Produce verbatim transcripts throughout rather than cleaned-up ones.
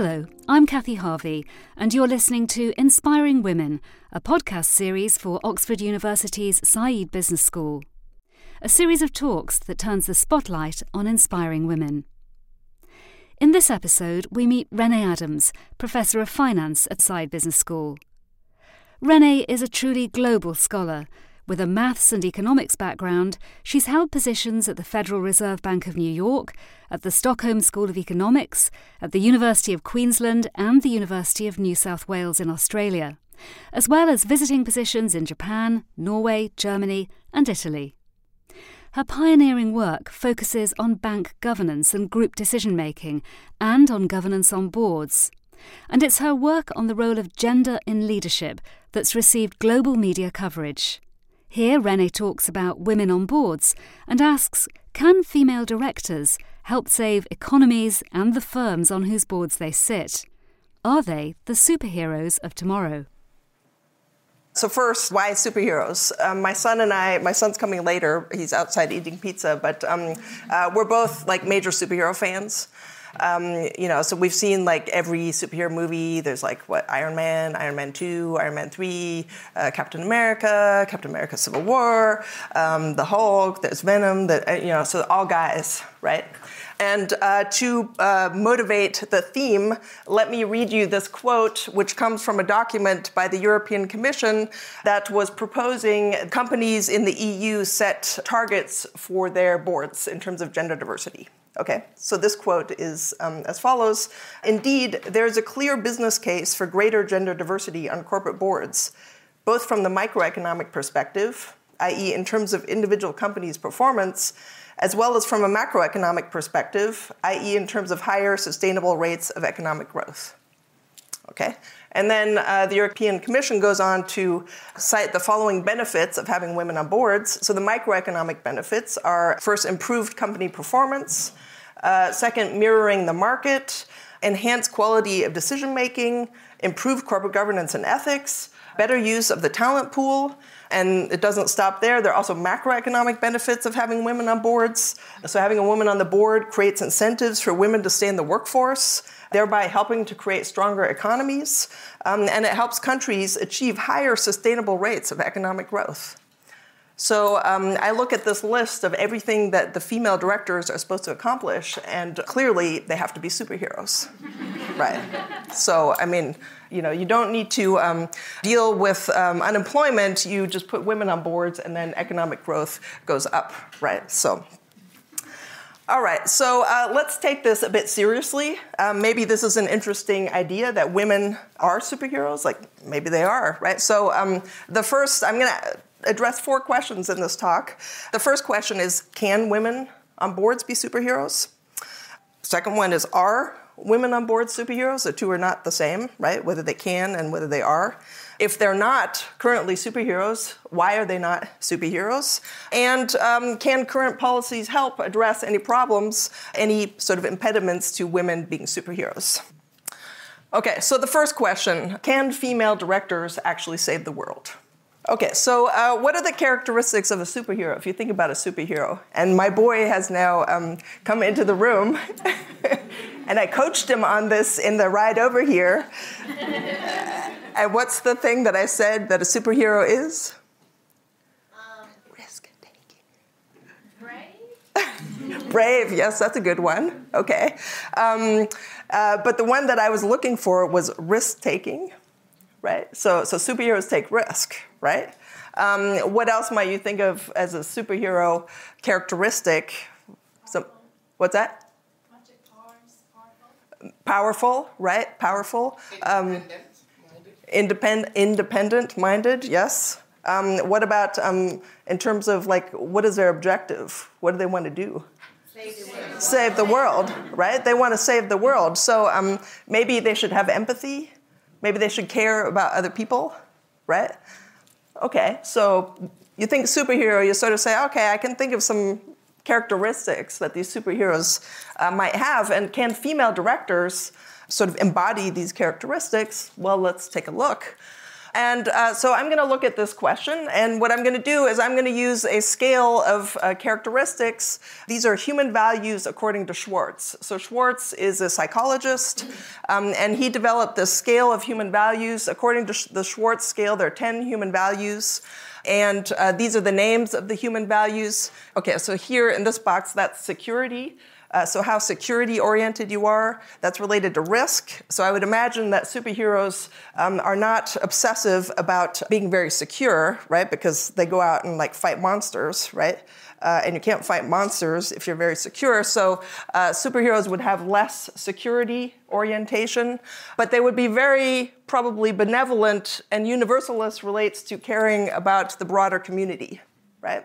Hello, I'm Cathy Harvey, and you're listening to Inspiring Women, a podcast series for Oxford University's Saïd Business School, a series of talks that turns the spotlight on inspiring women. In this episode, we meet Renee Adams, Professor of Finance at Saïd Business School. Renee is a truly global scholar. With a maths and economics background, she's held positions at the Federal Reserve Bank of New York, at the Stockholm School of Economics, at the University of Queensland and the University of New South Wales in Australia, as well as visiting positions in Japan, Norway, Germany and Italy. Her pioneering work focuses on bank governance and group decision-making and on governance on boards. And it's her work on the role of gender in leadership that's received global media coverage. Here, Renee talks about women on boards and asks, can female directors help save economies and the firms on whose boards they sit? Are they the superheroes of tomorrow? So first, why superheroes? Um, my son and I, my son's coming later, he's outside eating pizza, but um, uh, we're both like major superhero fans. Um, you know, so we've seen like every superhero movie. There's like what Iron Man, Iron Man two, Iron Man three, uh, Captain America, Captain America: Civil War, um, the Hulk. There's Venom. That you know, so all guys, right? And uh, to uh, motivate the theme, let me read you this quote, which comes from a document by the European Commission that was proposing companies in the E U set targets for their boards in terms of gender diversity. Okay, so this quote is um, as follows. Indeed, there is a clear business case for greater gender diversity on corporate boards, both from the microeconomic perspective, that is in terms of individual companies' performance, as well as from a macroeconomic perspective, that is in terms of higher sustainable rates of economic growth. Okay, and then uh, the European Commission goes on to cite the following benefits of having women on boards. So the microeconomic benefits are, first, improved company performance, uh, second, mirroring the market, enhanced quality of decision-making, improved corporate governance and ethics, better use of the talent pool, and it doesn't stop there. There are also macroeconomic benefits of having women on boards. So having a woman on the board creates incentives for women to stay in the workforce, thereby helping to create stronger economies. Um, and it helps countries achieve higher sustainable rates of economic growth. So um, I look at this list of everything that the female directors are supposed to accomplish, and clearly they have to be superheroes, right? So, I mean, you know, you don't need to um, deal with um, unemployment. You just put women on boards, and then economic growth goes up, right? So, all right, so uh, let's take this a bit seriously. Um, maybe this is an interesting idea that women are superheroes. Like, maybe they are, right? So um, the first, I'm going to address four questions in this talk. The first question is, can women on boards be superheroes? Second one is, are women on boards superheroes? The two are not the same, right? Whether they can and whether they are. If they're not currently superheroes, why are they not superheroes? And um, can current policies help address any problems, any sort of impediments to women being superheroes? Okay, so the first question, can female directors actually save the world? Okay, so uh, what are the characteristics of a superhero? If you think about a superhero, and my boy has now um, come into the room, and I coached him on this in the ride over here. And what's the thing that I said that a superhero is? Um, Risk taking. Brave? Brave, yes, that's a good one. Okay. Um, uh, but the one that I was looking for was risk taking. Right? So, so superheroes take risk, right? Um, what else might you think of as a superhero characteristic? Some, what's that? Magic powers, powerful. Powerful, right? Powerful. Um, independent, independent-minded, yes. Um, what about um, in terms of like, what is their objective? What do they want to do? Save the world, save the world right? They want to save the world. So um, maybe they should have empathy. Maybe they should care about other people, right? Okay, so you think superhero, you sort of say, okay, I can think of some characteristics that these superheroes uh, might have, and can female directors sort of embody these characteristics? Well, let's take a look. And uh, so I'm going to look at this question. And what I'm going to do is I'm going to use a scale of uh, characteristics. These are human values according to Schwartz. So Schwartz is a psychologist, um, and he developed this scale of human values. According to the Schwartz scale, there are ten human values. And uh, these are the names of the human values. Okay, so here in this box, that's security. Uh, so how security-oriented you are, that's related to risk. So I would imagine that superheroes um, are not obsessive about being very secure, right? Because they go out and like fight monsters, right? Uh, and you can't fight monsters if you're very secure. So uh, superheroes would have less security orientation, but they would be very probably benevolent, and universalist relates to caring about the broader community, right?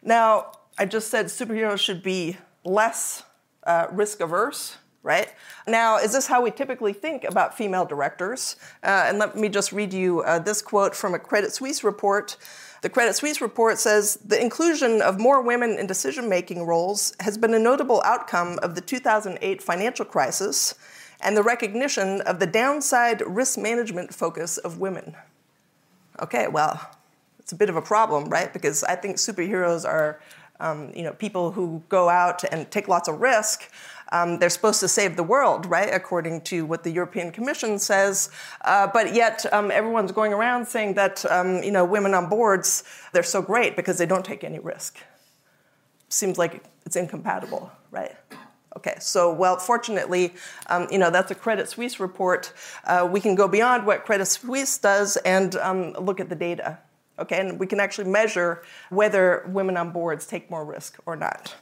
Now, I just said superheroes should be less uh, risk-averse, right? Now, is this how we typically think about female directors? Uh, and let me just read you uh, this quote from a Credit Suisse report. The Credit Suisse report says, the inclusion of more women in decision-making roles has been a notable outcome of the two thousand eight financial crisis and the recognition of the downside risk management focus of women. Okay, well, it's a bit of a problem, right? Because I think superheroes are Um, you know, people who go out and take lots of risk. Um, they're supposed to save the world, right, according to what the European Commission says. Uh, but yet um, everyone's going around saying that, um, you know, women on boards, they're so great because they don't take any risk. Seems like it's incompatible, right? Okay, so, well, fortunately, um, you know, that's a Credit Suisse report. Uh, we can go beyond what Credit Suisse does and um, look at the data. Okay, and we can actually measure whether women on boards take more risk or not.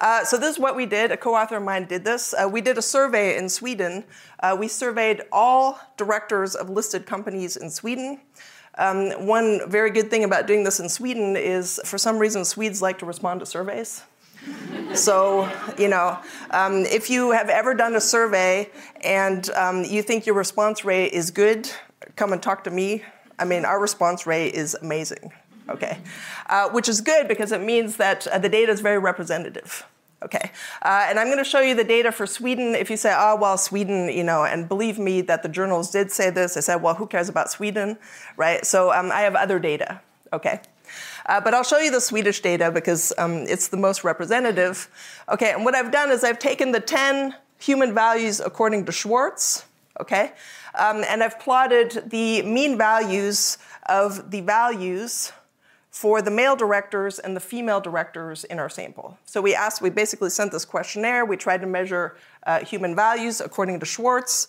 Uh, so this is what we did. A co-author of mine did this. Uh, we did a survey in Sweden. Uh, we surveyed all directors of listed companies in Sweden. Um, one very good thing about doing this in Sweden is, for some reason, Swedes like to respond to surveys. So, you know, um, if you have ever done a survey and um, you think your response rate is good, come and talk to me. I mean, our response rate is amazing, okay? Uh, which is good because it means that uh, the data is very representative, okay? Uh, and I'm gonna show you the data for Sweden. If you say, oh, well, Sweden, you know, and believe me that the journals did say this. They said, well, who cares about Sweden, right? So um, I have other data, okay? Uh, but I'll show you the Swedish data because um, it's the most representative. Okay, and what I've done is I've taken the ten human values according to Schwartz, okay? Um, and I've plotted the mean values of the values for the male directors and the female directors in our sample. So we asked, we basically sent this questionnaire. We tried to measure uh, human values according to Schwartz.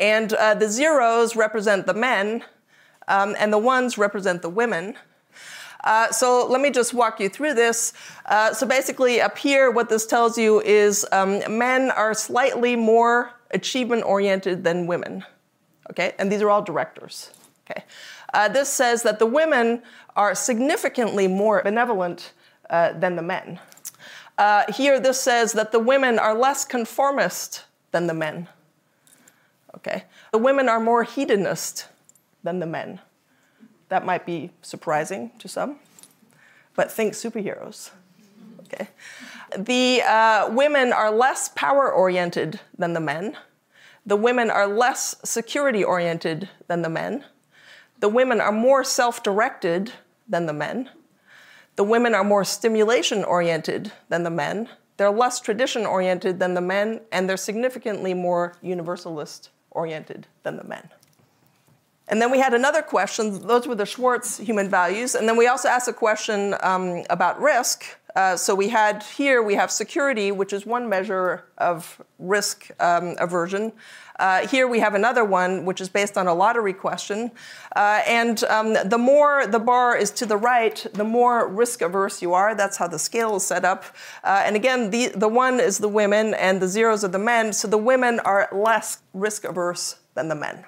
And uh, the zeros represent the men, um, and the ones represent the women. Uh, so let me just walk you through this. Uh, so basically up here, what this tells you is um, men are slightly more achievement-oriented than women. Okay, and these are all directors. Okay, uh, this says that the women are significantly more benevolent uh, than the men. Uh, here, this says that the women are less conformist than the men. Okay, the women are more hedonist than the men. That might be surprising to some, but think superheroes. Okay, the uh, women are less power-oriented than the men. The women are less security-oriented than the men. The women are more self-directed than the men. The women are more stimulation-oriented than the men. They're less tradition-oriented than the men, and they're significantly more universalist-oriented than the men. And then we had another question. Those were the Schwartz human values. And then we also asked a question um, about risk. Uh, so we had here, we have security, which is one measure of risk um, aversion. Uh, here we have another one, which is based on a lottery question. Uh, and um, the more the bar is to the right, the more risk averse you are. That's how the scale is set up. Uh, and again, the, the one is the women and the zeros are the men. So the women are less risk averse than the men.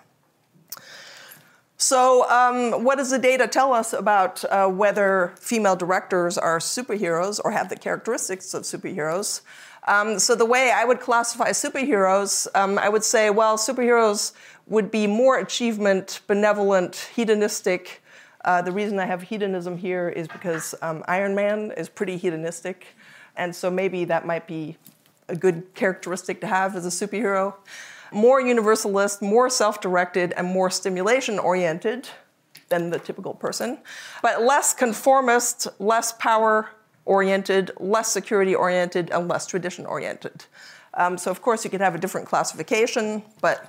So um, what does the data tell us about uh, whether female directors are superheroes or have the characteristics of superheroes? Um, so the way I would classify superheroes, um, I would say, well, superheroes would be more achievement, benevolent, hedonistic. Uh, the reason I have hedonism here is because um, Iron Man is pretty hedonistic. And so maybe that might be a good characteristic to have as a superhero. more universalist, more self-directed, and more stimulation-oriented than the typical person, but less conformist, less power-oriented, less security-oriented, and less tradition-oriented. Um, so, of course, you could have a different classification, but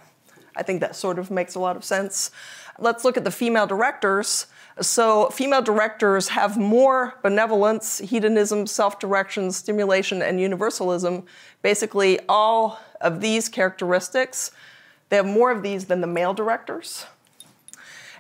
I think that sort of makes a lot of sense. Let's look at the female directors. So female directors have more benevolence, hedonism, self-direction, stimulation, and universalism. Basically, all of these characteristics, they have more of these than the male directors.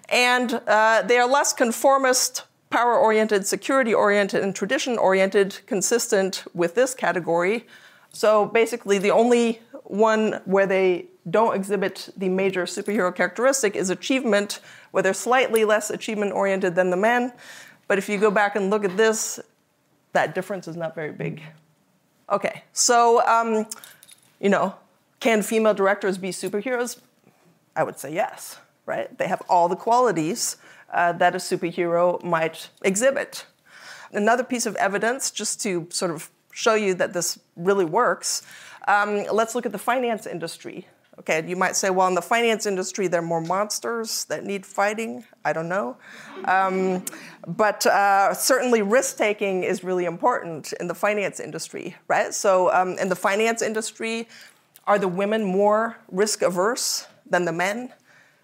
And uh, they are less conformist, power-oriented, security-oriented, and tradition-oriented, consistent with this category. So basically, the only one where they don't exhibit the major superhero characteristic is achievement, where they're slightly less achievement-oriented than the men. But if you go back and look at this, that difference is not very big. Okay, so, um, you know, can female directors be superheroes? I would say yes, right? They have all the qualities uh, that a superhero might exhibit. Another piece of evidence, just to sort of show you that this really works, um, let's look at the finance industry. Okay, you might say, well, in the finance industry, there are more monsters that need fighting. I don't know. Um, but uh, certainly risk-taking is really important in the finance industry, right? So um, in the finance industry, are the women more risk-averse than the men,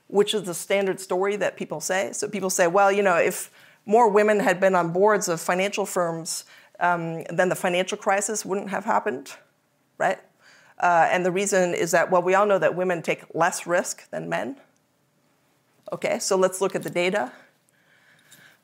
which is the standard story that people say? So people say, well, you know, if more women had been on boards of financial firms, um, then the financial crisis wouldn't have happened, right? Uh, and the reason is that, well, we all know that women take less risk than men. Okay, so let's look at the data.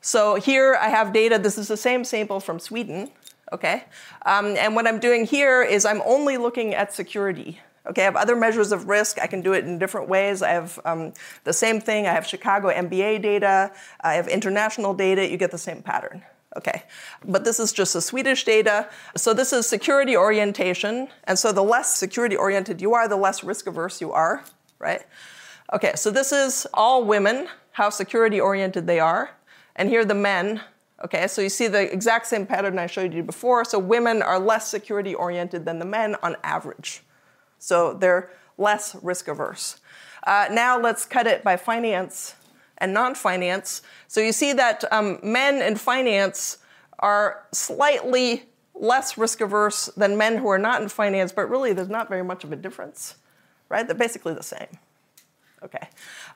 So here I have data. This is the same sample from Sweden. Okay, um, and what I'm doing here is I'm only looking at security. Okay, I have other measures of risk. I can do it in different ways. I have um, the same thing. I have Chicago M B A data. I have international data. You get the same pattern. Okay, but this is just the Swedish data. So this is security orientation. And so the less security oriented you are, the less risk averse you are, right? Okay, so this is all women, how security oriented they are. And here are the men. Okay, so you see the exact same pattern I showed you before. So women are less security oriented than the men on average. So they're less risk averse. Uh, now let's cut it by finance and non-finance. So you see that um, men in finance are slightly less risk-averse than men who are not in finance, but really there's not very much of a difference, right? They're basically the same. Okay.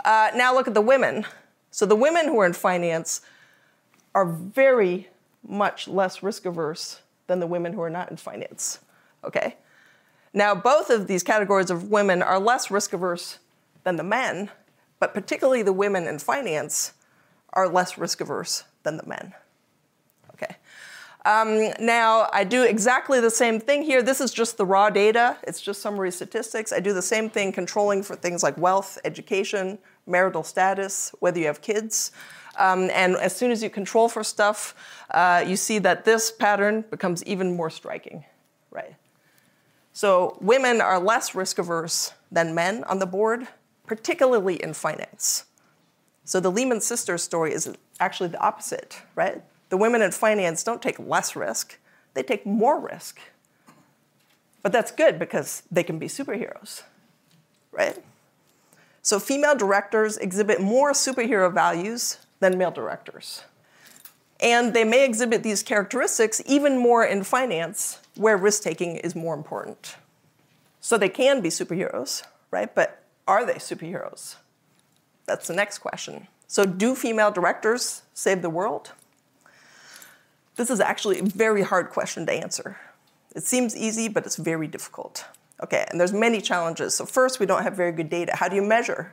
Uh, now look at the women. So the women who are in finance are very much less risk-averse than the women who are not in finance, okay? Now both of these categories of women are less risk-averse than the men, but particularly the women in finance are less risk-averse than the men. Okay. Um, now, I do exactly the same thing here. This is just the raw data. It's just summary statistics. I do the same thing controlling for things like wealth, education, marital status, whether you have kids. Um, and as soon as you control for stuff, uh, you see that this pattern becomes even more striking, right? So women are less risk-averse than men on the board, particularly in finance. So the Lehman Sisters story is actually the opposite, right? The women in finance don't take less risk, they take more risk. But that's good because they can be superheroes, right? So female directors exhibit more superhero values than male directors. And they may exhibit these characteristics even more in finance, where risk-taking is more important. So they can be superheroes, right? But are they superheroes? That's the next question. So do female directors save the world? This is actually a very hard question to answer. It seems easy, but it's very difficult. Okay, and there's many challenges. So first, we don't have very good data. How do you measure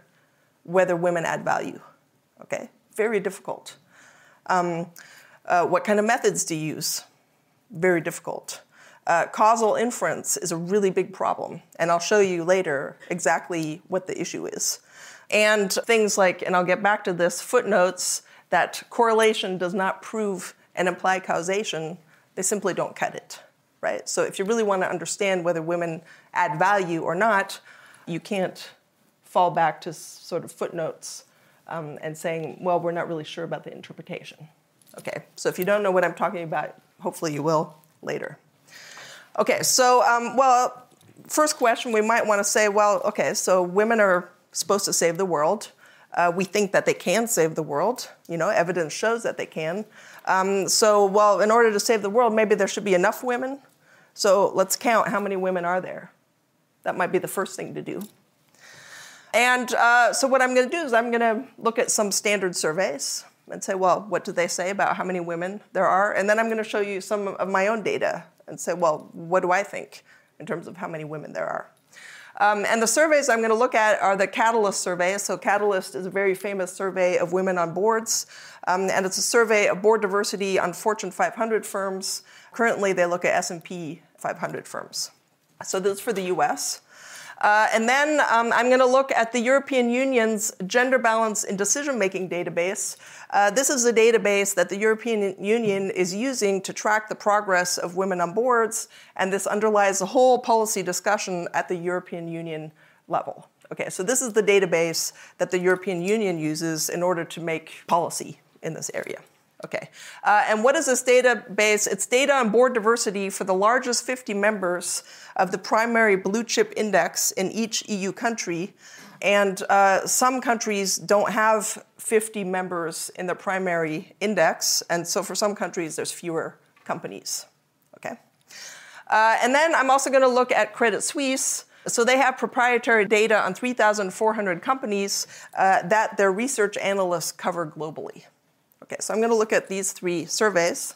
whether women add value? Okay, very difficult. Um, uh, what kind of methods do you use? Very difficult. Uh, causal inference is a really big problem, and I'll show you later exactly what the issue is. And things like, and I'll get back to this, footnotes that correlation does not prove and imply causation, they simply don't cut it, right? So if you really want to understand whether women add value or not, you can't fall back to sort of footnotes um, and saying, well, we're not really sure about the interpretation. Okay, so if you don't know what I'm talking about, hopefully you will later. Okay, so, um, well, first question, we might want to say, well, okay, so women are supposed to save the world. Uh, we think that they can save the world. You know, evidence shows that they can. Um, so, well, in order to save the world, maybe there should be enough women. So let's count how many women are there. That might be the first thing to do. And uh, so what I'm going to do is I'm going to look at some standard surveys and say, well, what do they say about how many women there are? And then I'm going to show you some of my own data and say, well, what do I think in terms of how many women there are? Um, and the surveys I'm going to look at are the Catalyst surveys. So Catalyst is a very famous survey of women on boards. Um, and it's a survey of board diversity on Fortune five hundred firms. Currently, they look at S and P five hundred firms. So this is for the U S Uh, and then um, I'm going to look at the European Union's Gender Balance in Decision-Making database. Uh, this is a database that the European Union is using to track the progress of women on boards, and this underlies the whole policy discussion at the European Union level. Okay, so this is the database that the European Union uses in order to make policy in this area. Okay, uh, and what is this database? It's data on board diversity for the largest fifty members of the primary blue chip index in each E U country. And uh, some countries don't have fifty members in the primary index. And so for some countries, there's fewer companies. Okay, uh, and then I'm also going to look at Credit Suisse. So they have proprietary data on three thousand four hundred companies uh, that their research analysts cover globally. Okay, so I'm going to look at these three surveys,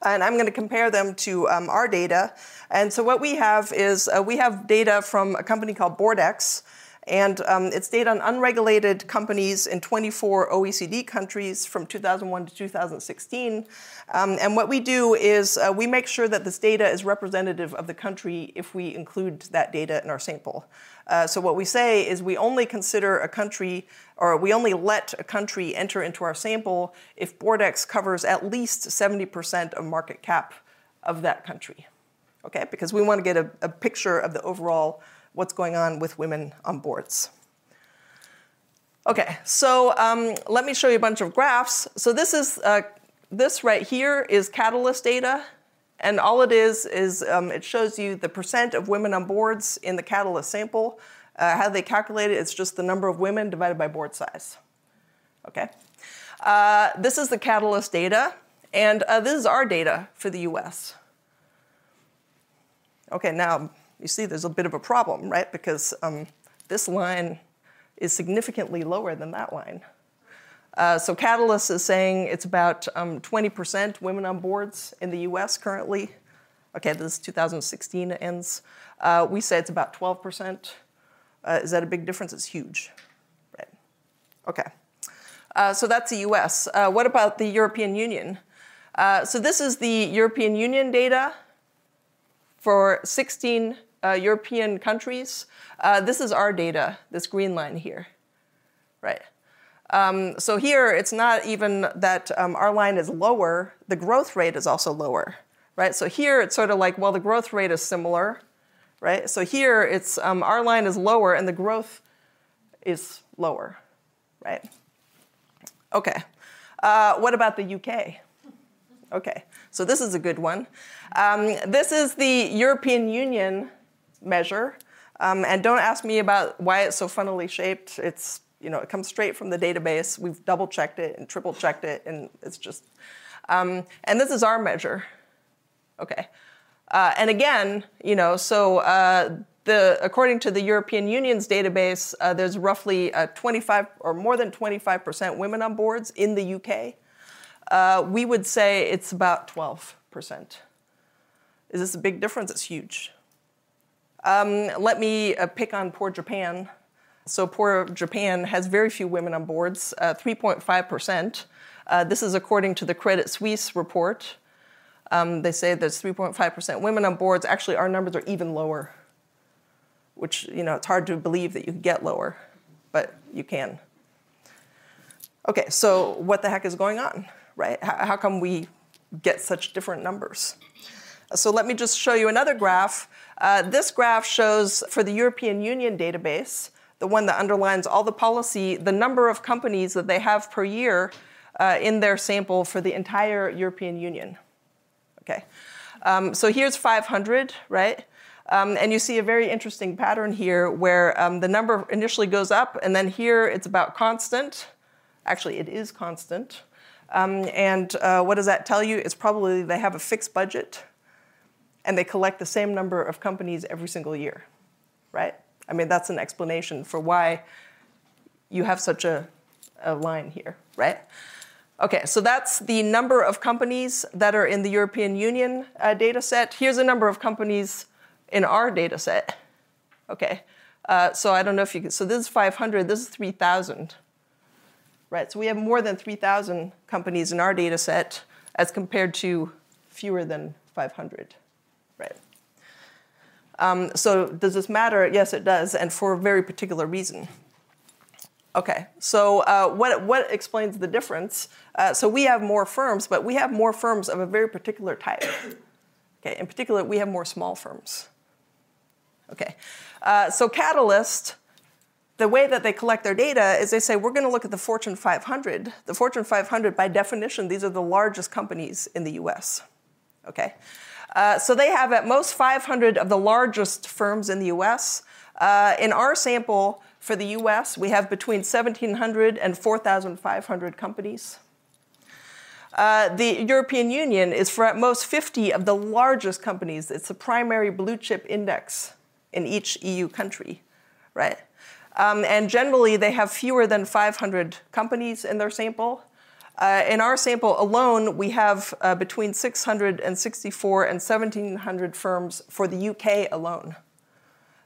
and I'm going to compare them to um, our data. And so what we have is uh, we have data from a company called BoardX, and um, it's data on unregulated companies in twenty-four O E C D countries from two thousand one to two thousand sixteen. Um, and what we do is uh, we make sure that this data is representative of the country if we include that data in our sample. Uh, so what we say is we only consider a country, or we only let a country enter into our sample if BoardX covers at least seventy percent of market cap of that country, okay? Because we want to get a, a picture of the overall what's going on with women on boards. Okay, so um, let me show you a bunch of graphs. So this is uh, this right here is Catalyst data. And all it is, is um, it shows you the percent of women on boards in the Catalyst sample. Uh, how they calculate it, it's just the number of women divided by board size. Okay. Uh, this is the Catalyst data, and uh, this is our data for the U S. Okay, now you see there's a bit of a problem, right? Because um, this line is significantly lower than that line. Uh, so Catalyst is saying it's about um, twenty percent women on boards in the U S currently. Okay, this is two thousand sixteen ends. Uh, we say it's about twelve percent. Uh, is that a big difference? It's huge, right? Okay, uh, so that's the U S. Uh, what about the European Union? Uh, so this is the European Union data for sixteen uh, European countries. Uh, this is our data, this green line here, right? Um, so here, it's not even that um, our line is lower. The growth rate is also lower, right? So here, it's sort of like, well, the growth rate is similar, right? So here, it's um, our line is lower, and the growth is lower, right? Okay. Uh, what about the U K? Okay. So this is a good one. Um, this is the European Union measure. Um, and don't ask me about why it's so funnily shaped. It's You know, it comes straight from the database. We've double-checked it and triple-checked it, and it's just... Um, and this is our measure. Okay. Uh, and again, you know, so uh, the according to the European Union's database, uh, there's roughly uh, twenty-five or more than twenty-five percent women on boards in the U K. Uh, we would say it's about twelve percent. Is this a big difference? It's huge. Um, let me uh, pick on poor Japan. So poor Japan has very few women on boards, uh, three point five percent. Uh, this is according to the Credit Suisse report. Um, they say there's three point five percent women on boards. Actually, our numbers are even lower, which, you know, it's hard to believe that you could get lower, but you can. Okay, so what the heck is going on, right? How, how come we get such different numbers? So let me just show you another graph. Uh, this graph shows for the European Union database, the one that underlines all the policy, the number of companies that they have per year uh, in their sample for the entire European Union. Okay, um, so here's five hundred, right? Um, and you see a very interesting pattern here where um, the number initially goes up, and then here it's about constant. Actually, it is constant. Um, and uh, what does that tell you? It's probably they have a fixed budget, and they collect the same number of companies every single year, right? I mean, that's an explanation for why you have such a, a line here, right? Okay, so that's the number of companies that are in the European Union uh, data set. Here's the number of companies in our data set. Okay, uh, so I don't know if you can, so this is five hundred, this is three thousand. Right, so we have more than three thousand companies in our data set as compared to fewer than five hundred, right? Um, so does this matter? Yes, it does, and for a very particular reason. Okay, so uh, what, what explains the difference? Uh, so we have more firms, but we have more firms of a very particular type. Okay, in particular, we have more small firms. Okay, uh, so Catalyst, the way that they collect their data is they say, we're gonna look at the Fortune five hundred. The Fortune five hundred, by definition, these are the largest companies in the U S, okay? Uh, so they have at most five hundred of the largest firms in the U S. Uh, in our sample, for the U S, we have between seventeen hundred and four thousand five hundred companies. Uh, the European Union is for at most fifty of the largest companies. It's the primary blue chip index in each E U country, right? Um, and generally, they have fewer than five hundred companies in their sample. Uh, in our sample alone, we have uh, between six hundred sixty-four and seventeen hundred firms for the U K alone.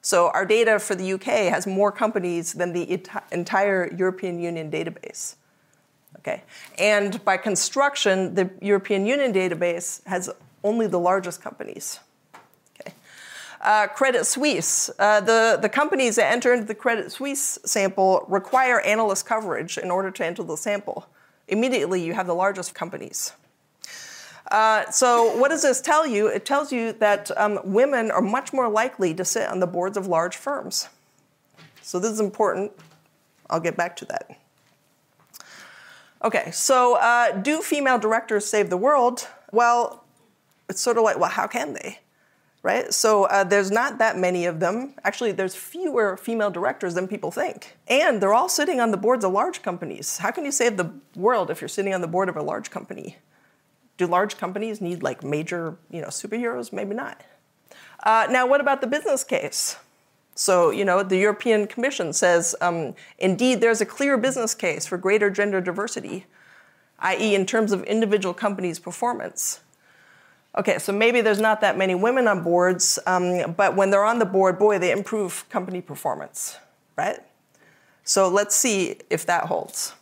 So our data for the U K has more companies than the entire European Union database, okay? And by construction, the European Union database has only the largest companies, okay? Uh, Credit Suisse, uh, the, the companies that enter into the Credit Suisse sample require analyst coverage in order to enter the sample. Immediately, you have the largest companies. Uh, so what does this tell you? It tells you that um, women are much more likely to sit on the boards of large firms. So this is important. I'll get back to that. Okay, so uh, do female directors save the world? Well, it's sort of like, well, how can they, right? So uh, there's not that many of them. Actually, there's fewer female directors than people think. And they're all sitting on the boards of large companies. How can you save the world if you're sitting on the board of a large company? Do large companies need like major, you know, superheroes? Maybe not. Uh, now, what about the business case? So, you know, the European Commission says, um, indeed, there's a clear business case for greater gender diversity, that is in terms of individual companies' performance. Okay, so maybe there's not that many women on boards, um, but when they're on the board, boy, they improve company performance, right? So let's see if that holds.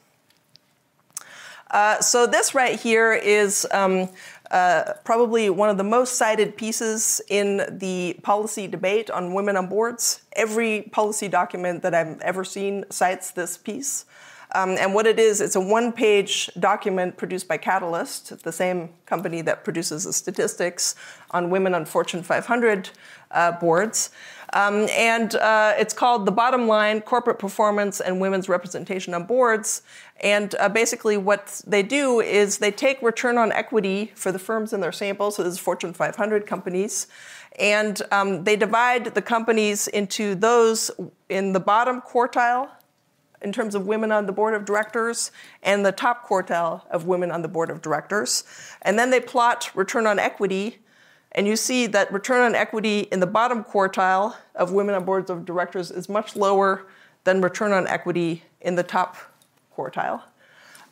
Uh, so this right here is um, uh, probably one of the most cited pieces in the policy debate on women on boards. Every policy document that I've ever seen cites this piece. Um, and what it is, it's a one-page document produced by Catalyst, the same company that produces the statistics on women on Fortune five hundred uh, boards. Um, and uh, it's called The Bottom Line, Corporate Performance and Women's Representation on Boards. And uh, basically what they do is they take return on equity for the firms in their sample, so this is Fortune five hundred companies, and um, they divide the companies into those in the bottom quartile in terms of women on the board of directors and the top quartile of women on the board of directors. And then they plot return on equity, and you see that return on equity in the bottom quartile of women on boards of directors is much lower than return on equity in the top quartile.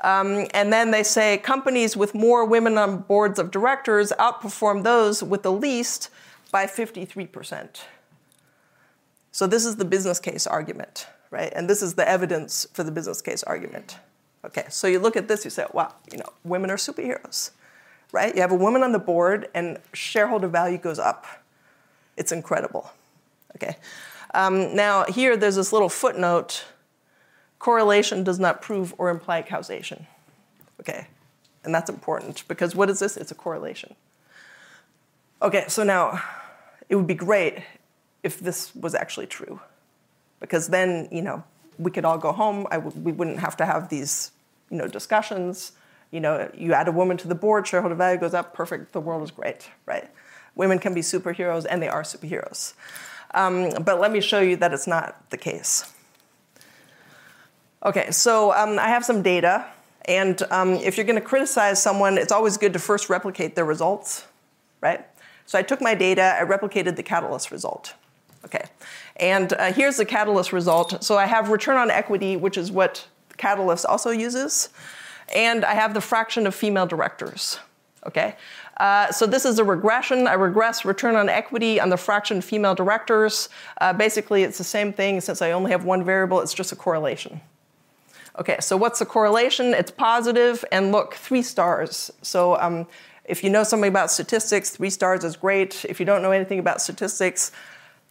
Um, and then they say companies with more women on boards of directors outperform those with the least by fifty-three percent. So this is the business case argument, right? And this is the evidence for the business case argument. Okay, so you look at this, you say, wow, you know, women are superheroes. Right? You have a woman on the board, and shareholder value goes up. It's incredible. Okay. Um, now, here, there's this little footnote. Correlation does not prove or imply causation. Okay. And that's important, because what is this? It's a correlation. Okay, so now, it would be great if this was actually true, because then, you know, we could all go home. I w- we wouldn't have to have these, you know, discussions. You know, you add a woman to the board, shareholder value goes up, perfect, the world is great, right? women can be superheroes, and they are superheroes. Um, but let me show you that it's not the case. Okay, so um, I have some data. And um, if you're going to criticize someone, it's always good to first replicate their results, right? So I took my data, I replicated the Catalyst result. Okay, and uh, here's the Catalyst result. So I have return on equity, which is what Catalyst also uses. And I have the fraction of female directors, okay? Uh, so this is a regression. I regress return on equity on the fraction of female directors. Uh, basically, it's the same thing. Since I only have one variable, it's just a correlation. Okay, so what's the correlation? It's positive, and look, three stars. So um, if you know something about statistics, three stars is great. If you don't know anything about statistics,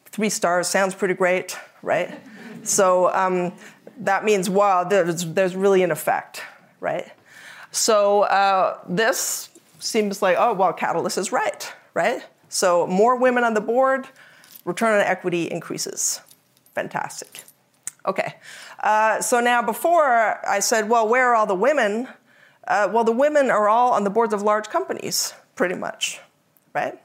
three stars sounds pretty great, right? So um, that means, wow, there's, there's really an effect, right? So uh, this seems like, oh, well, Catalyst is right, right? So more women on the board, return on equity increases. Fantastic. Okay, uh, so now before I said, well, where are all the women? Uh, well, the women are all on the boards of large companies, pretty much, right?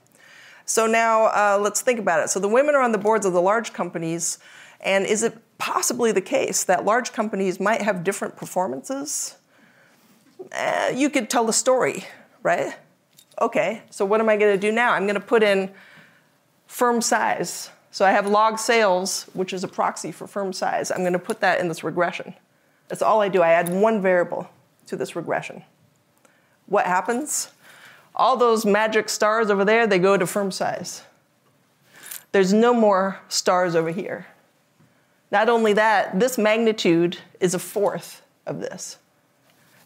So now uh, let's think about it. So the women are on the boards of the large companies, and is it possibly the case that large companies might have different performances? Eh, you could tell the story, right? Okay, so what am I going to do now? I'm going to put in firm size. So I have log sales, which is a proxy for firm size. I'm going to put that in this regression. That's all I do. I add one variable to this regression. What happens? All those magic stars over there, they go to firm size. There's no more stars over here. Not only that, this magnitude is a fourth of this.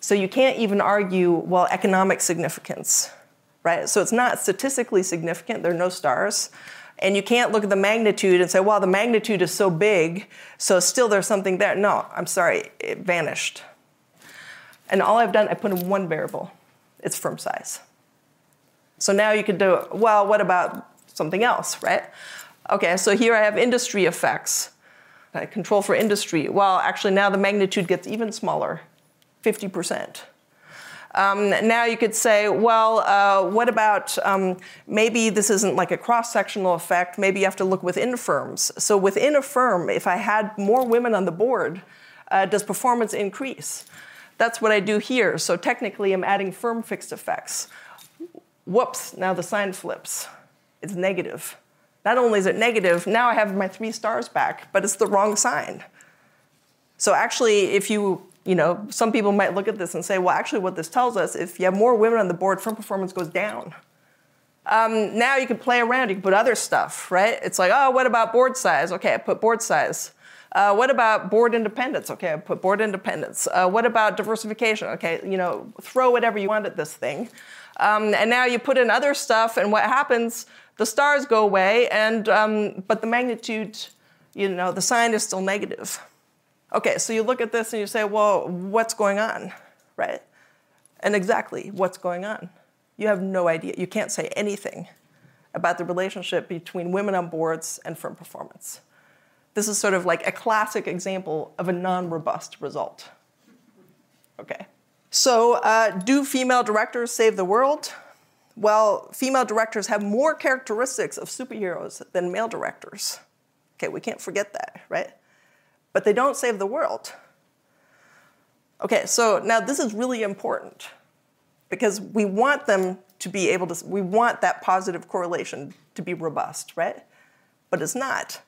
So you can't even argue, well, economic significance, right? So it's not statistically significant. There are no stars. And you can't look at the magnitude and say, well, the magnitude is so big, so still there's something there. No, I'm sorry, it vanished. And all I've done, I put in one variable. It's firm size. So now you could do, well, what about something else, right? Okay, so here I have industry effects. I control for industry. Well, actually now the magnitude gets even smaller, fifty percent. Um, now you could say, well, uh, what about um, maybe this isn't like a cross-sectional effect. Maybe you have to look within firms. So within a firm, if I had more women on the board, uh, does performance increase? That's what I do here. So technically, I'm adding firm fixed effects. Whoops, now the sign flips. It's negative. Not only is it negative, now I have my three stars back, but it's the wrong sign. So actually, if you... You know, some people might look at this and say, well, actually what this tells us, if you have more women on the board, firm performance goes down. Um, now you can play around. You can put other stuff, right? It's like, oh, what about board size? Okay, I put board size. Uh, what about board independence? Okay, I put board independence. Uh, what about diversification? Okay, you know, throw whatever you want at this thing. Um, and now you put in other stuff, and what happens? The stars go away, and um, but the magnitude, you know, the sign is still negative. Okay, so you look at this and you say, well, what's going on, right? And exactly, what's going on? You have no idea. You can't say anything about the relationship between women on boards and firm performance. This is sort of like a classic example of a non-robust result. Okay, so uh, do female directors save the world? Well, female directors have more characteristics of superheroes than male directors. Okay, we can't forget that, right? But they don't save the world. Okay, so now this is really important because we want them to be able to, we want that positive correlation to be robust, right? But it's not.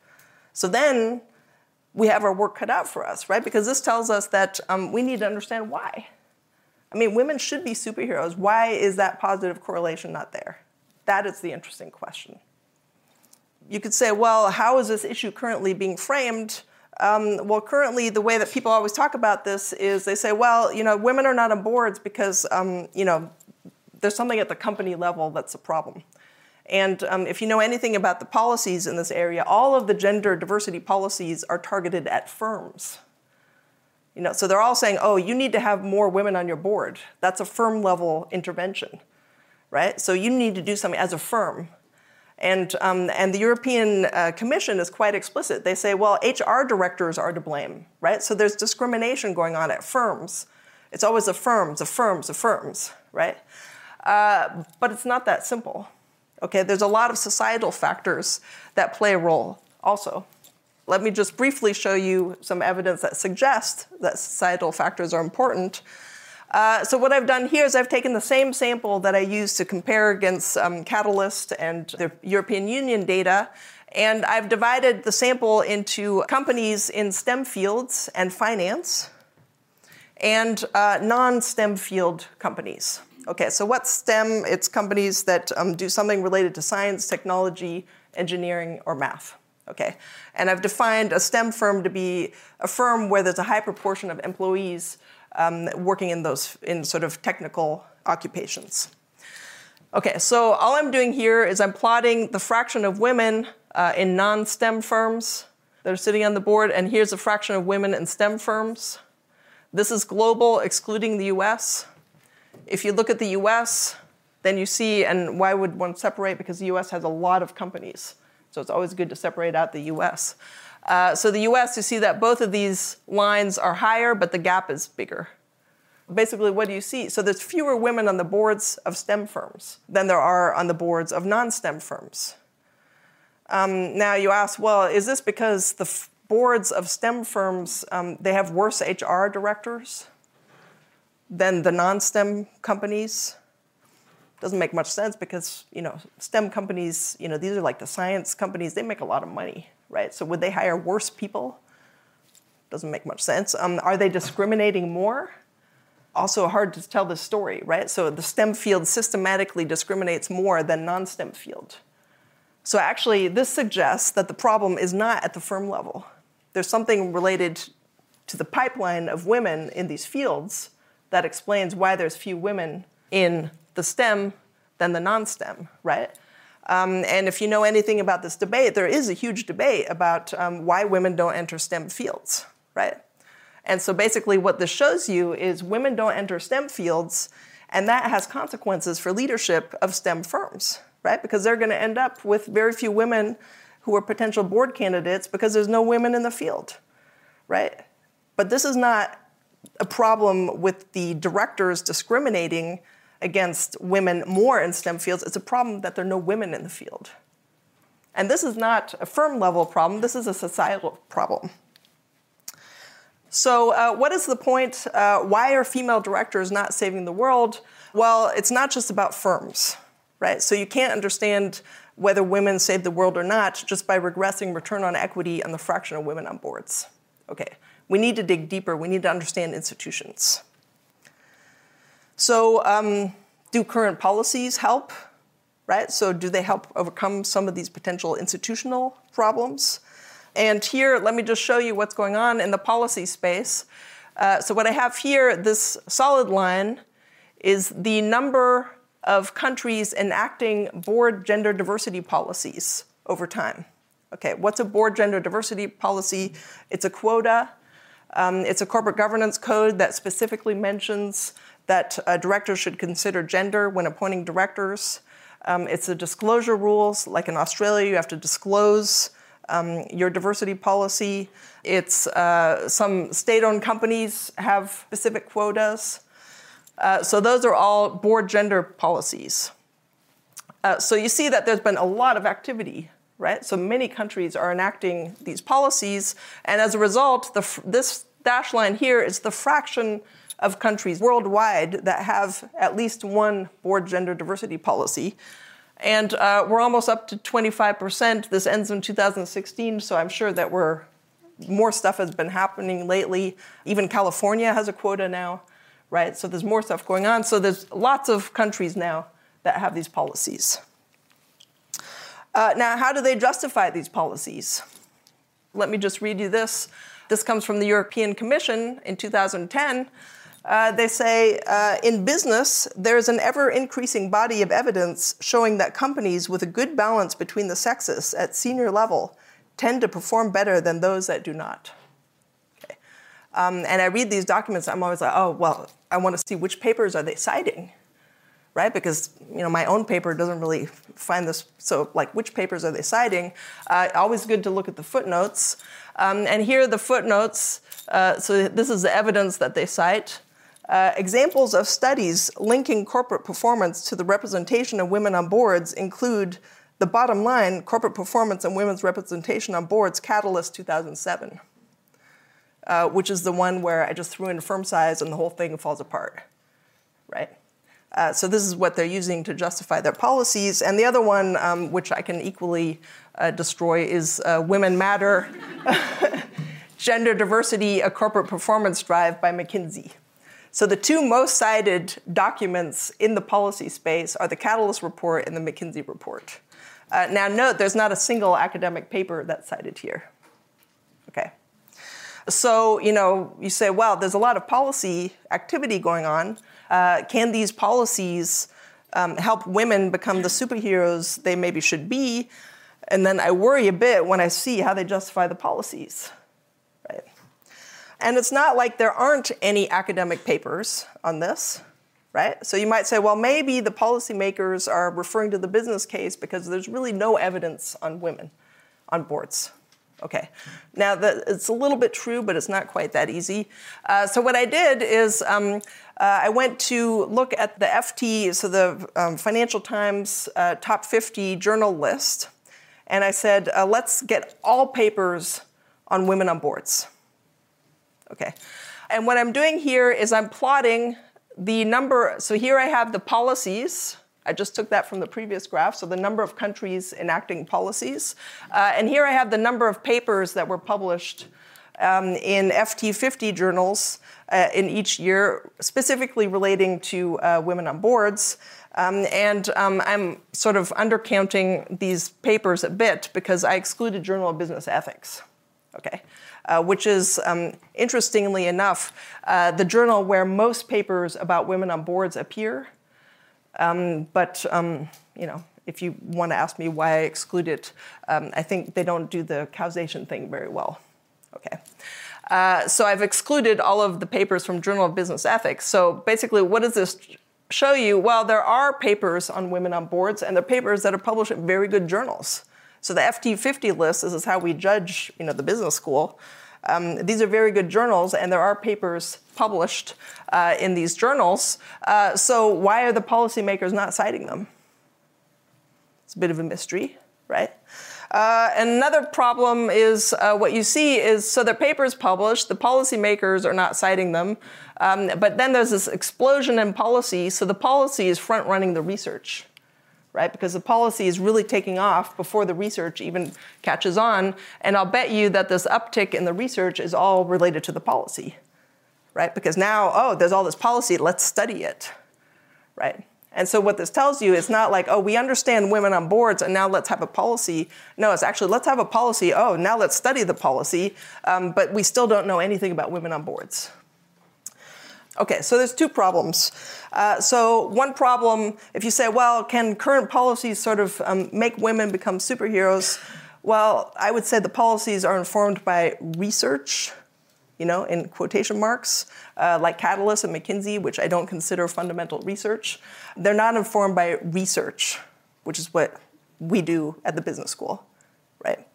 So then we have our work cut out for us, right? Because this tells us that um, we need to understand why. I mean, women should be superheroes. Why is that positive correlation not there? That is the interesting question. You could say, well, how is this issue currently being framed? Um, well, currently, the way that people always talk about this is they say, well, you know, women are not on boards because, um, you know, there's something at the company level that's a problem. And um, if you know anything about the policies in this area, all of the gender diversity policies are targeted at firms. You know, so they're all saying, oh, you need to have more women on your board. That's a firm-level intervention, right? So you need to do something as a firm. And, um, and the European uh, Commission is quite explicit. They say, well, H R directors are to blame, right? So there's discrimination going on at firms. It's always the firms, the firms, the firms, right? Uh, but it's not that simple. Okay, there's a lot of societal factors that play a role also. Let me just briefly show you some evidence that suggests that societal factors are important. Uh, so what I've done here is I've taken the same sample that I used to compare against um, Catalyst and the European Union data, and I've divided the sample into companies in STEM fields and finance and uh, non-STEM field companies. Okay, so what's STEM? It's companies that um, do something related to science, technology, engineering, or math. Okay, and I've defined a STEM firm to be a firm where there's a high proportion of employees um, working in those in sort of technical occupations. Okay, so all I'm doing here is I'm plotting the fraction of women uh, in non-STEM firms that are sitting on the board, and here's the fraction of women in STEM firms. This is global, excluding the U S. If you look at the U S, then you see, and why would one separate? Because the U S has a lot of companies. So it's always good to separate out the U S. Uh, so the U S, you see that both of these lines are higher, but the gap is bigger. Basically, what do you see? So there's fewer women on the boards of STEM firms than there are on the boards of non-STEM firms. Um, now you ask, well, is this because the f boards of STEM firms, um, they have worse H R directors than the non-STEM companies? Doesn't make much sense because, you know, STEM companies, you know, these are like the science companies, they make a lot of money, right? So would they hire worse people? Doesn't make much sense. Um, are they discriminating more? Also hard to tell the story, right? So the STEM field systematically discriminates more than non-STEM field. So actually this suggests that the problem is not at the firm level. There's something related to the pipeline of women in these fields that explains why there's few women in the STEM than the non-STEM, right? Um, and if you know anything about this debate, there is a huge debate about um, why women don't enter STEM fields, right? And so basically what this shows you is women don't enter STEM fields, and that has consequences for leadership of STEM firms, right? Because they're gonna end up with very few women who are potential board candidates because there's no women in the field, right? But this is not a problem with the directors discriminating against women more in STEM fields. It's a problem that there are no women in the field. And this is not a firm level problem, this is a societal problem. So uh, what is the point? Uh, why are female directors not saving the world? Well, it's not just about firms, right? So you can't understand whether women save the world or not just by regressing return on equity on the fraction of women on boards. Okay, we need to dig deeper, we need to understand institutions. So um, do current policies help, right? So do they help overcome some of these potential institutional problems? And here, let me just show you what's going on in the policy space. Uh, so what I have here, this solid line, is the number of countries enacting board gender diversity policies over time. Okay, what's a board gender diversity policy? It's a quota. Um, it's a corporate governance code that specifically mentions that uh, directors should consider gender when appointing directors. Um, it's the disclosure rules, like in Australia, you have to disclose um, your diversity policy. It's uh, some state-owned companies have specific quotas. Uh, so those are all board gender policies. Uh, so you see that there's been a lot of activity, right? So many countries are enacting these policies, and as a result, the, this dashed line here is the fraction of countries worldwide that have at least one board gender diversity policy. And uh, we're almost up to twenty-five percent. This ends in two thousand sixteen, so I'm sure that we're, more stuff has been happening lately. Even California has a quota now, right? So there's more stuff going on. So there's lots of countries now that have these policies. Uh, now, how do they justify these policies? Let me just read you this. This comes from the European Commission in two thousand ten. Uh, they say, uh, in business, there is an ever-increasing body of evidence showing that companies with a good balance between the sexes at senior level tend to perform better than those that do not. Okay. Um, and I read these documents, I'm always like, oh, well, I want to see which papers are they citing, right? Because, you know, my own paper doesn't really find this, so like which papers are they citing? Uh, always good to look at the footnotes. Um, and here are the footnotes. Uh, so this is the evidence that they cite. Uh, examples of studies linking corporate performance to the representation of women on boards include the bottom line, corporate performance and women's representation on boards, Catalyst two thousand seven, uh, which is the one where I just threw in firm size and the whole thing falls apart, right? Uh, so this is what they're using to justify their policies. And the other one, um, which I can equally uh, destroy, is uh, Women Matter, Gender Diversity, a Corporate Performance Drive by McKinsey. So the two most cited documents in the policy space are the Catalyst report and the McKinsey report. Uh, now note, there's not a single academic paper that's cited here. Okay. So, you know, you say, well, there's a lot of policy activity going on. Uh, can these policies um, help women become the superheroes they maybe should be? And then I worry a bit when I see how they justify the policies, right? And it's not like there aren't any academic papers on this, right? So you might say, well, maybe the policymakers are referring to the business case because there's really no evidence on women on boards. Okay, now the, it's a little bit true, but it's not quite that easy. Uh, so what I did is um, uh, I went to look at the F T, so the um, Financial Times uh, top fifty journal list, and I said, uh, let's get all papers on women on boards. Okay, and what I'm doing here is I'm plotting the number, so here I have the policies, I just took that from the previous graph, so the number of countries enacting policies, uh, and here I have the number of papers that were published um, in F T fifty journals uh, in each year, specifically relating to uh, women on boards, um, and um, I'm sort of undercounting these papers a bit because I excluded Journal of Business Ethics. Okay, uh, which is, um, interestingly enough, uh, the journal where most papers about women on boards appear. Um, but, um, you know, if you want to ask me why I exclude it, um, I think they don't do the causation thing very well. Okay, uh, so I've excluded all of the papers from Journal of Business Ethics. So basically, what does this show you? Well, there are papers on women on boards, and they're papers that are published in very good journals. So the F T fifty list, this is how we judge, you know, the business school. Um, these are very good journals, and there are papers published uh, in these journals. Uh, so why are the policymakers not citing them? It's a bit of a mystery, right? Uh, another problem is uh, what you see is, so their papers published, the policymakers are not citing them, um, but then there's this explosion in policy, so the policy is front-running the research. Right, because the policy is really taking off before the research even catches on. And I'll bet you that this uptick in the research is all related to the policy, right? Because now, oh, there's all this policy, let's study it, right? And so what this tells you is not like, oh, we understand women on boards and now let's have a policy. No, it's actually let's have a policy, oh, now let's study the policy, um, but we still don't know anything about women on boards. Okay, so there's two problems. Uh, so one problem, if you say, well, can current policies sort of um, make women become superheroes? Well, I would say the policies are informed by research, you know, in quotation marks, uh, like Catalyst and McKinsey, which I don't consider fundamental research. They're not informed by research, which is what we do at the business school, right?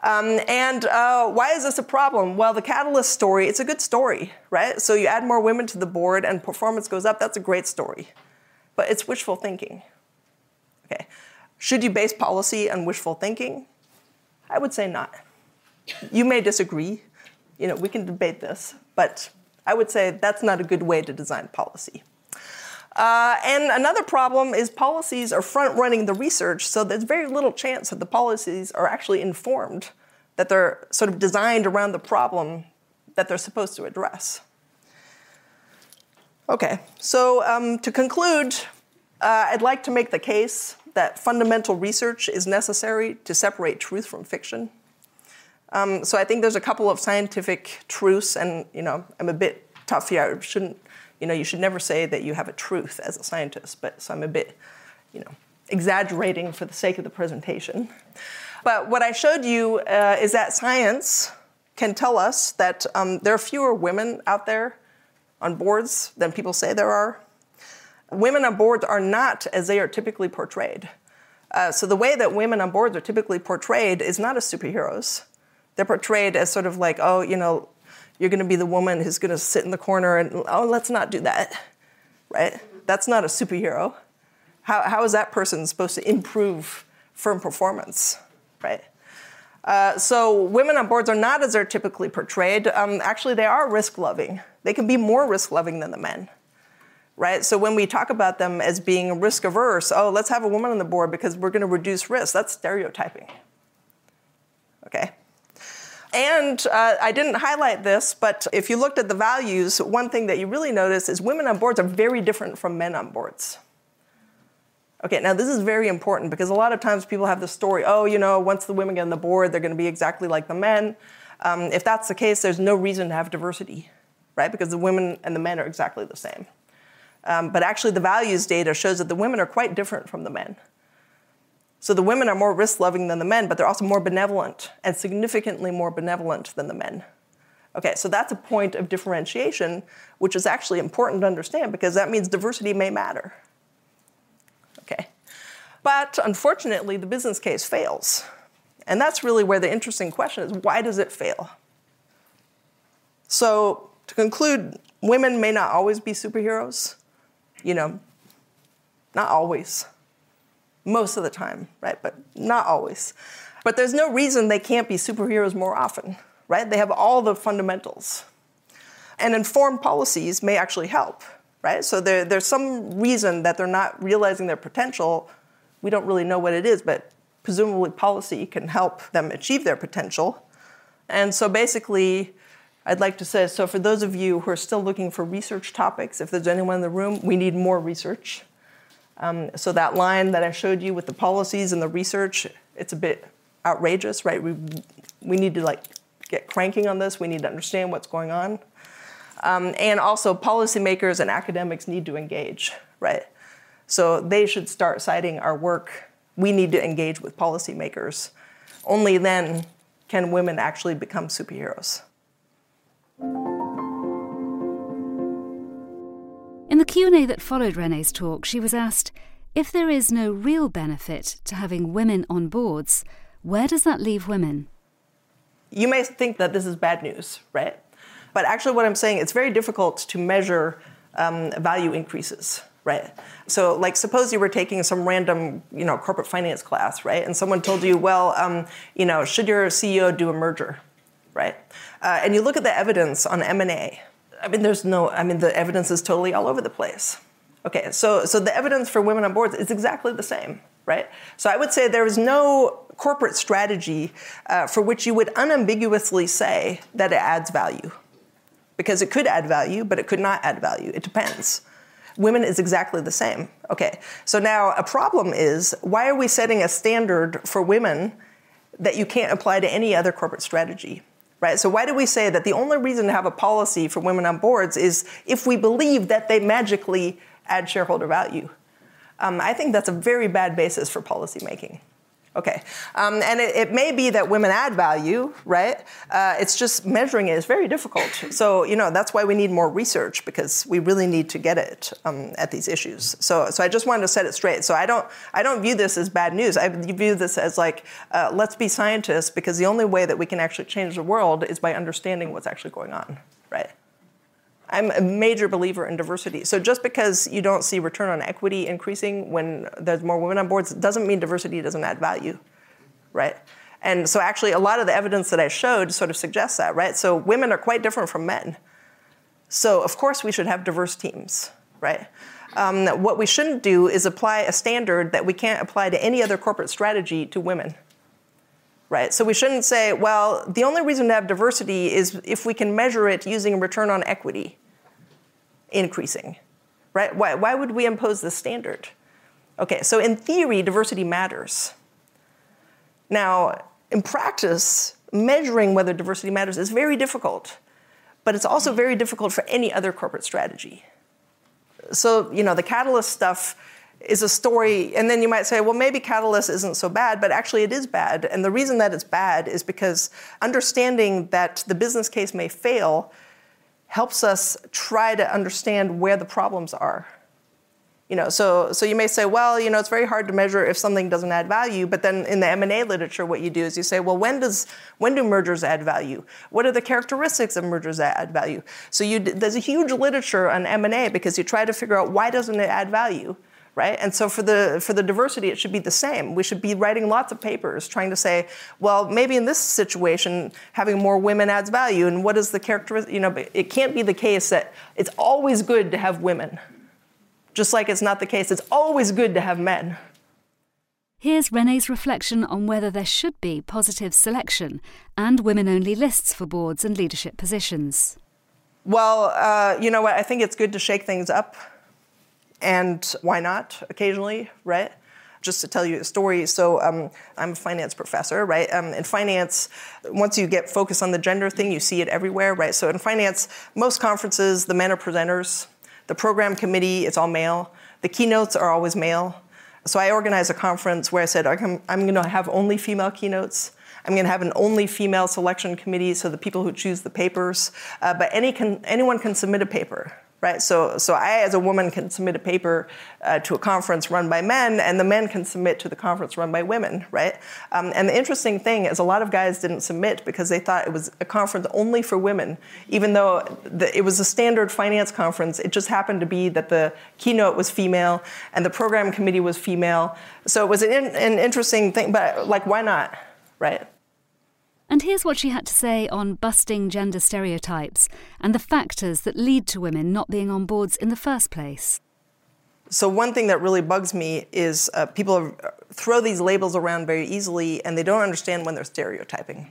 Um, and uh, why is this a problem? Well, the Catalyst story, it's a good story, right? So you add more women to the board and performance goes up. That's a great story. But it's wishful thinking. Okay. Should you base policy on wishful thinking? I would say not. You may disagree. You know, we can debate this. But I would say that's not a good way to design policy. Uh, and another problem is policies are front-running the research, so there's very little chance that the policies are actually informed, that they're sort of designed around the problem that they're supposed to address. Okay, so um, to conclude, uh, I'd like to make the case that fundamental research is necessary to separate truth from fiction. Um, so I think there's a couple of scientific truths, and you know, I'm a bit tough here, I shouldn't You know, you should never say that you have a truth as a scientist, but so I'm a bit, you know, exaggerating for the sake of the presentation. But what I showed you uh, is that science can tell us that um, there are fewer women out there on boards than people say there are. Women on boards are not as they are typically portrayed. Uh, so the way that women on boards are typically portrayed is not as superheroes. They're portrayed as sort of like, oh, you know, You're going to be the woman who's going to sit in the corner and, oh, let's not do that, right? That's not a superhero. How, how is that person supposed to improve firm performance, right? Uh, so women on boards are not as they're typically portrayed. Um, actually, they are risk-loving. They can be more risk-loving than the men, right? So when we talk about them as being risk-averse, oh, let's have a woman on the board because we're going to reduce risk. That's stereotyping, okay? And uh, I didn't highlight this, but if you looked at the values, one thing that you really notice is women on boards are very different from men on boards. Okay, now this is very important because a lot of times people have this story, oh, you know, once the women get on the board, they're going to be exactly like the men. Um, if that's the case, there's no reason to have diversity, right? Because the women and the men are exactly the same. Um, but actually the values data shows that the women are quite different from the men. So the women are more risk-loving than the men, but they're also more benevolent and significantly more benevolent than the men. Okay, so that's a point of differentiation, which is actually important to understand because that means diversity may matter. Okay, but unfortunately, the business case fails. And that's really where the interesting question is, why does it fail? So to conclude, women may not always be superheroes, you know, not always. Most of the time, right? But not always. But there's no reason they can't be superheroes more often, right? They have all the fundamentals. And informed policies may actually help, right? So there, there's some reason that they're not realizing their potential. We don't really know what it is, but presumably policy can help them achieve their potential. And so basically, I'd like to say, so for those of you who are still looking for research topics, if there's anyone in the room, we need more research. Um, so that line that I showed you with the policies and the research, it's a bit outrageous, right? We, we need to like get cranking on this. We need to understand what's going on. Um, and also policymakers and academics need to engage, right? So they should start citing our work. We need to engage with policymakers. Only then can women actually become superheroes. In the Q and A that followed Renee's talk, she was asked, if there is no real benefit to having women on boards, where does that leave women? You may think that this is bad news, right? But actually what I'm saying, it's very difficult to measure um, value increases, right? So like suppose you were taking some random, you know, corporate finance class, right? And someone told you, well, um, you know, should your C E O do a merger, right? Uh, and you look at the evidence on M and A, I mean, there's no, I mean, the evidence is totally all over the place. Okay, so so the evidence for women on boards is exactly the same, right? So I would say there is no corporate strategy uh, for which you would unambiguously say that it adds value. Because it could add value, but it could not add value. It depends. Women is exactly the same. Okay, so now a problem is, why are we setting a standard for women that you can't apply to any other corporate strategy? Right? So why do we say that the only reason to have a policy for women on boards is if we believe that they magically add shareholder value? Um, I think that's a very bad basis for policy making. Okay, um, and it, it may be that women add value, right? Uh, it's just measuring it is very difficult. So you know that's why we need more research because we really need to get it um, at these issues. So so I just wanted to set it straight. So I don't I don't view this as bad news. I view this as like uh, let's be scientists because the only way that we can actually change the world is by understanding what's actually going on, right? I'm a major believer in diversity. So just because you don't see return on equity increasing when there's more women on boards doesn't mean diversity doesn't add value, right? And so actually a lot of the evidence that I showed sort of suggests that, right? So women are quite different from men. So of course we should have diverse teams, right? Um, what we shouldn't do is apply a standard that we can't apply to any other corporate strategy to women. Right, so we shouldn't say, well, the only reason to have diversity is if we can measure it using return on equity increasing, right? Why, why would we impose this standard? Okay, so in theory, diversity matters. Now, in practice, measuring whether diversity matters is very difficult, but it's also very difficult for any other corporate strategy. So, you know, the Catalyst stuff is a story, and then you might say, well, maybe Catalyst isn't so bad, but actually it is bad. And the reason that it's bad is because understanding that the business case may fail helps us try to understand where the problems are, You know, so so you may say, well, you know, it's very hard to measure if something doesn't add value. But then in the M and A literature, what you do is you say, well, when does when do mergers add value? What are the characteristics of mergers that add value? So you, there's a huge literature on M and A because you try to figure out why doesn't it add value, right? And so for the for the diversity, it should be the same. We should be writing lots of papers trying to say, well, maybe in this situation, having more women adds value. And what is the characteristic? You know, it can't be the case that it's always good to have women. Just like it's not the case, it's always good to have men. Here's Renee's reflection on whether there should be positive selection and women-only lists for boards and leadership positions. Well, uh, you know what? I think it's good to shake things up. And why not occasionally, right? Just to tell you a story, so um, I'm a finance professor, right? Um, in finance, once you get focused on the gender thing, you see it everywhere, right? So in finance, most conferences, the men are presenters. The program committee, it's all male. The keynotes are always male. So I organized a conference where I said, I'm going to have only female keynotes. I'm going to have an only female selection committee, so the people who choose the papers. Uh, but any can, anyone can submit a paper, right? So, so I, as a woman, can submit a paper uh, to a conference run by men, and the men can submit to the conference run by women, right? Um, and the interesting thing is a lot of guys didn't submit because they thought it was a conference only for women, even though the, it was a standard finance conference. It just happened to be that the keynote was female and the program committee was female. So it was an, an interesting thing, but like, why not, right? And here's what she had to say on busting gender stereotypes and the factors that lead to women not being on boards in the first place. So one thing that really bugs me is uh, people throw these labels around very easily and they don't understand when they're stereotyping.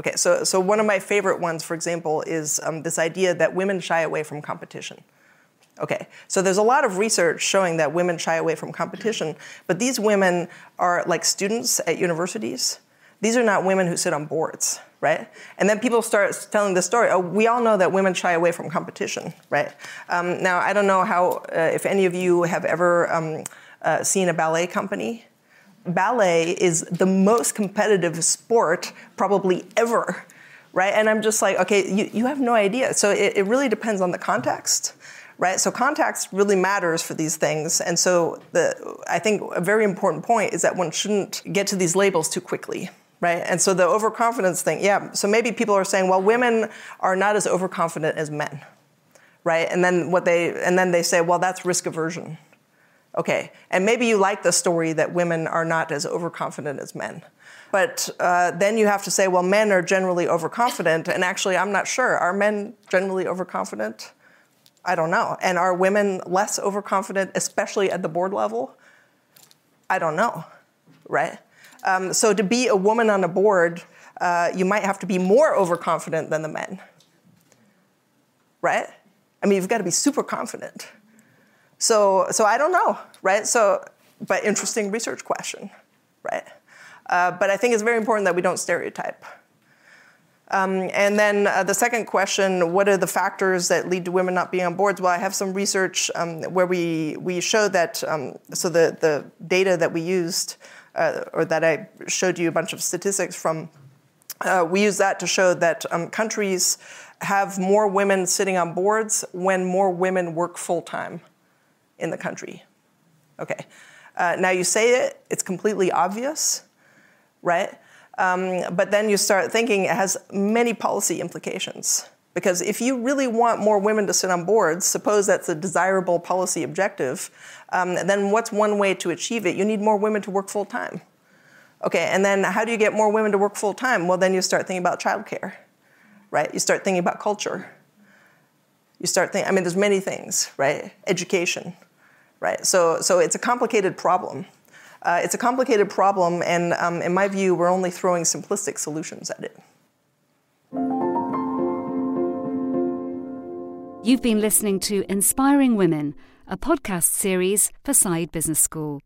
Okay, so, so one of my favorite ones, for example, is um, this idea that women shy away from competition. Okay, so there's a lot of research showing that women shy away from competition, but these women are like students at universities. These are not women who sit on boards, right? And then people start telling the story, oh, we all know that women shy away from competition, right? Um, now, I don't know how, uh, if any of you have ever um, uh, seen a ballet company. Ballet is the most competitive sport probably ever, right? And I'm just like, okay, you, you have no idea. So it, it really depends on the context. Right, so context really matters for these things, and so the I think a very important point is that one shouldn't get to these labels too quickly, right? And so the overconfidence thing, yeah. So maybe people are saying, well, women are not as overconfident as men, right? And then what they and then they say, well, that's risk aversion, okay? And maybe you like the story that women are not as overconfident as men. But uh, then you have to say, well, men are generally overconfident, and actually, I'm not sure. Are men generally overconfident? I don't know. And are women less overconfident, especially at the board level? I don't know, right? Um, so to be a woman on a board, uh, you might have to be more overconfident than the men, right? I mean, you've got to be super confident. So, so I don't know, right? So, but interesting research question, right? Uh, but I think it's very important that we don't stereotype. Um, and then uh, the second question, what are the factors that lead to women not being on boards? Well, I have some research um, where we, we show that, um, so the, the data that we used, uh, or that I showed you a bunch of statistics from, uh, we use that to show that um, countries have more women sitting on boards when more women work full-time in the country. Okay. Uh, now you say it, it's completely obvious, right? Um, but then you start thinking it has many policy implications. Because if you really want more women to sit on boards, suppose that's a desirable policy objective, um, then what's one way to achieve it? You need more women to work full-time. Okay, and then how do you get more women to work full-time? Well, then you start thinking about childcare, right? You start thinking about culture. You start thinking, I mean, there's many things, right? Education, right? So, so it's a complicated problem. Uh, it's a complicated problem, and um, in my view, we're only throwing simplistic solutions at it. You've been listening to Inspiring Women, a podcast series for Saïd Business School.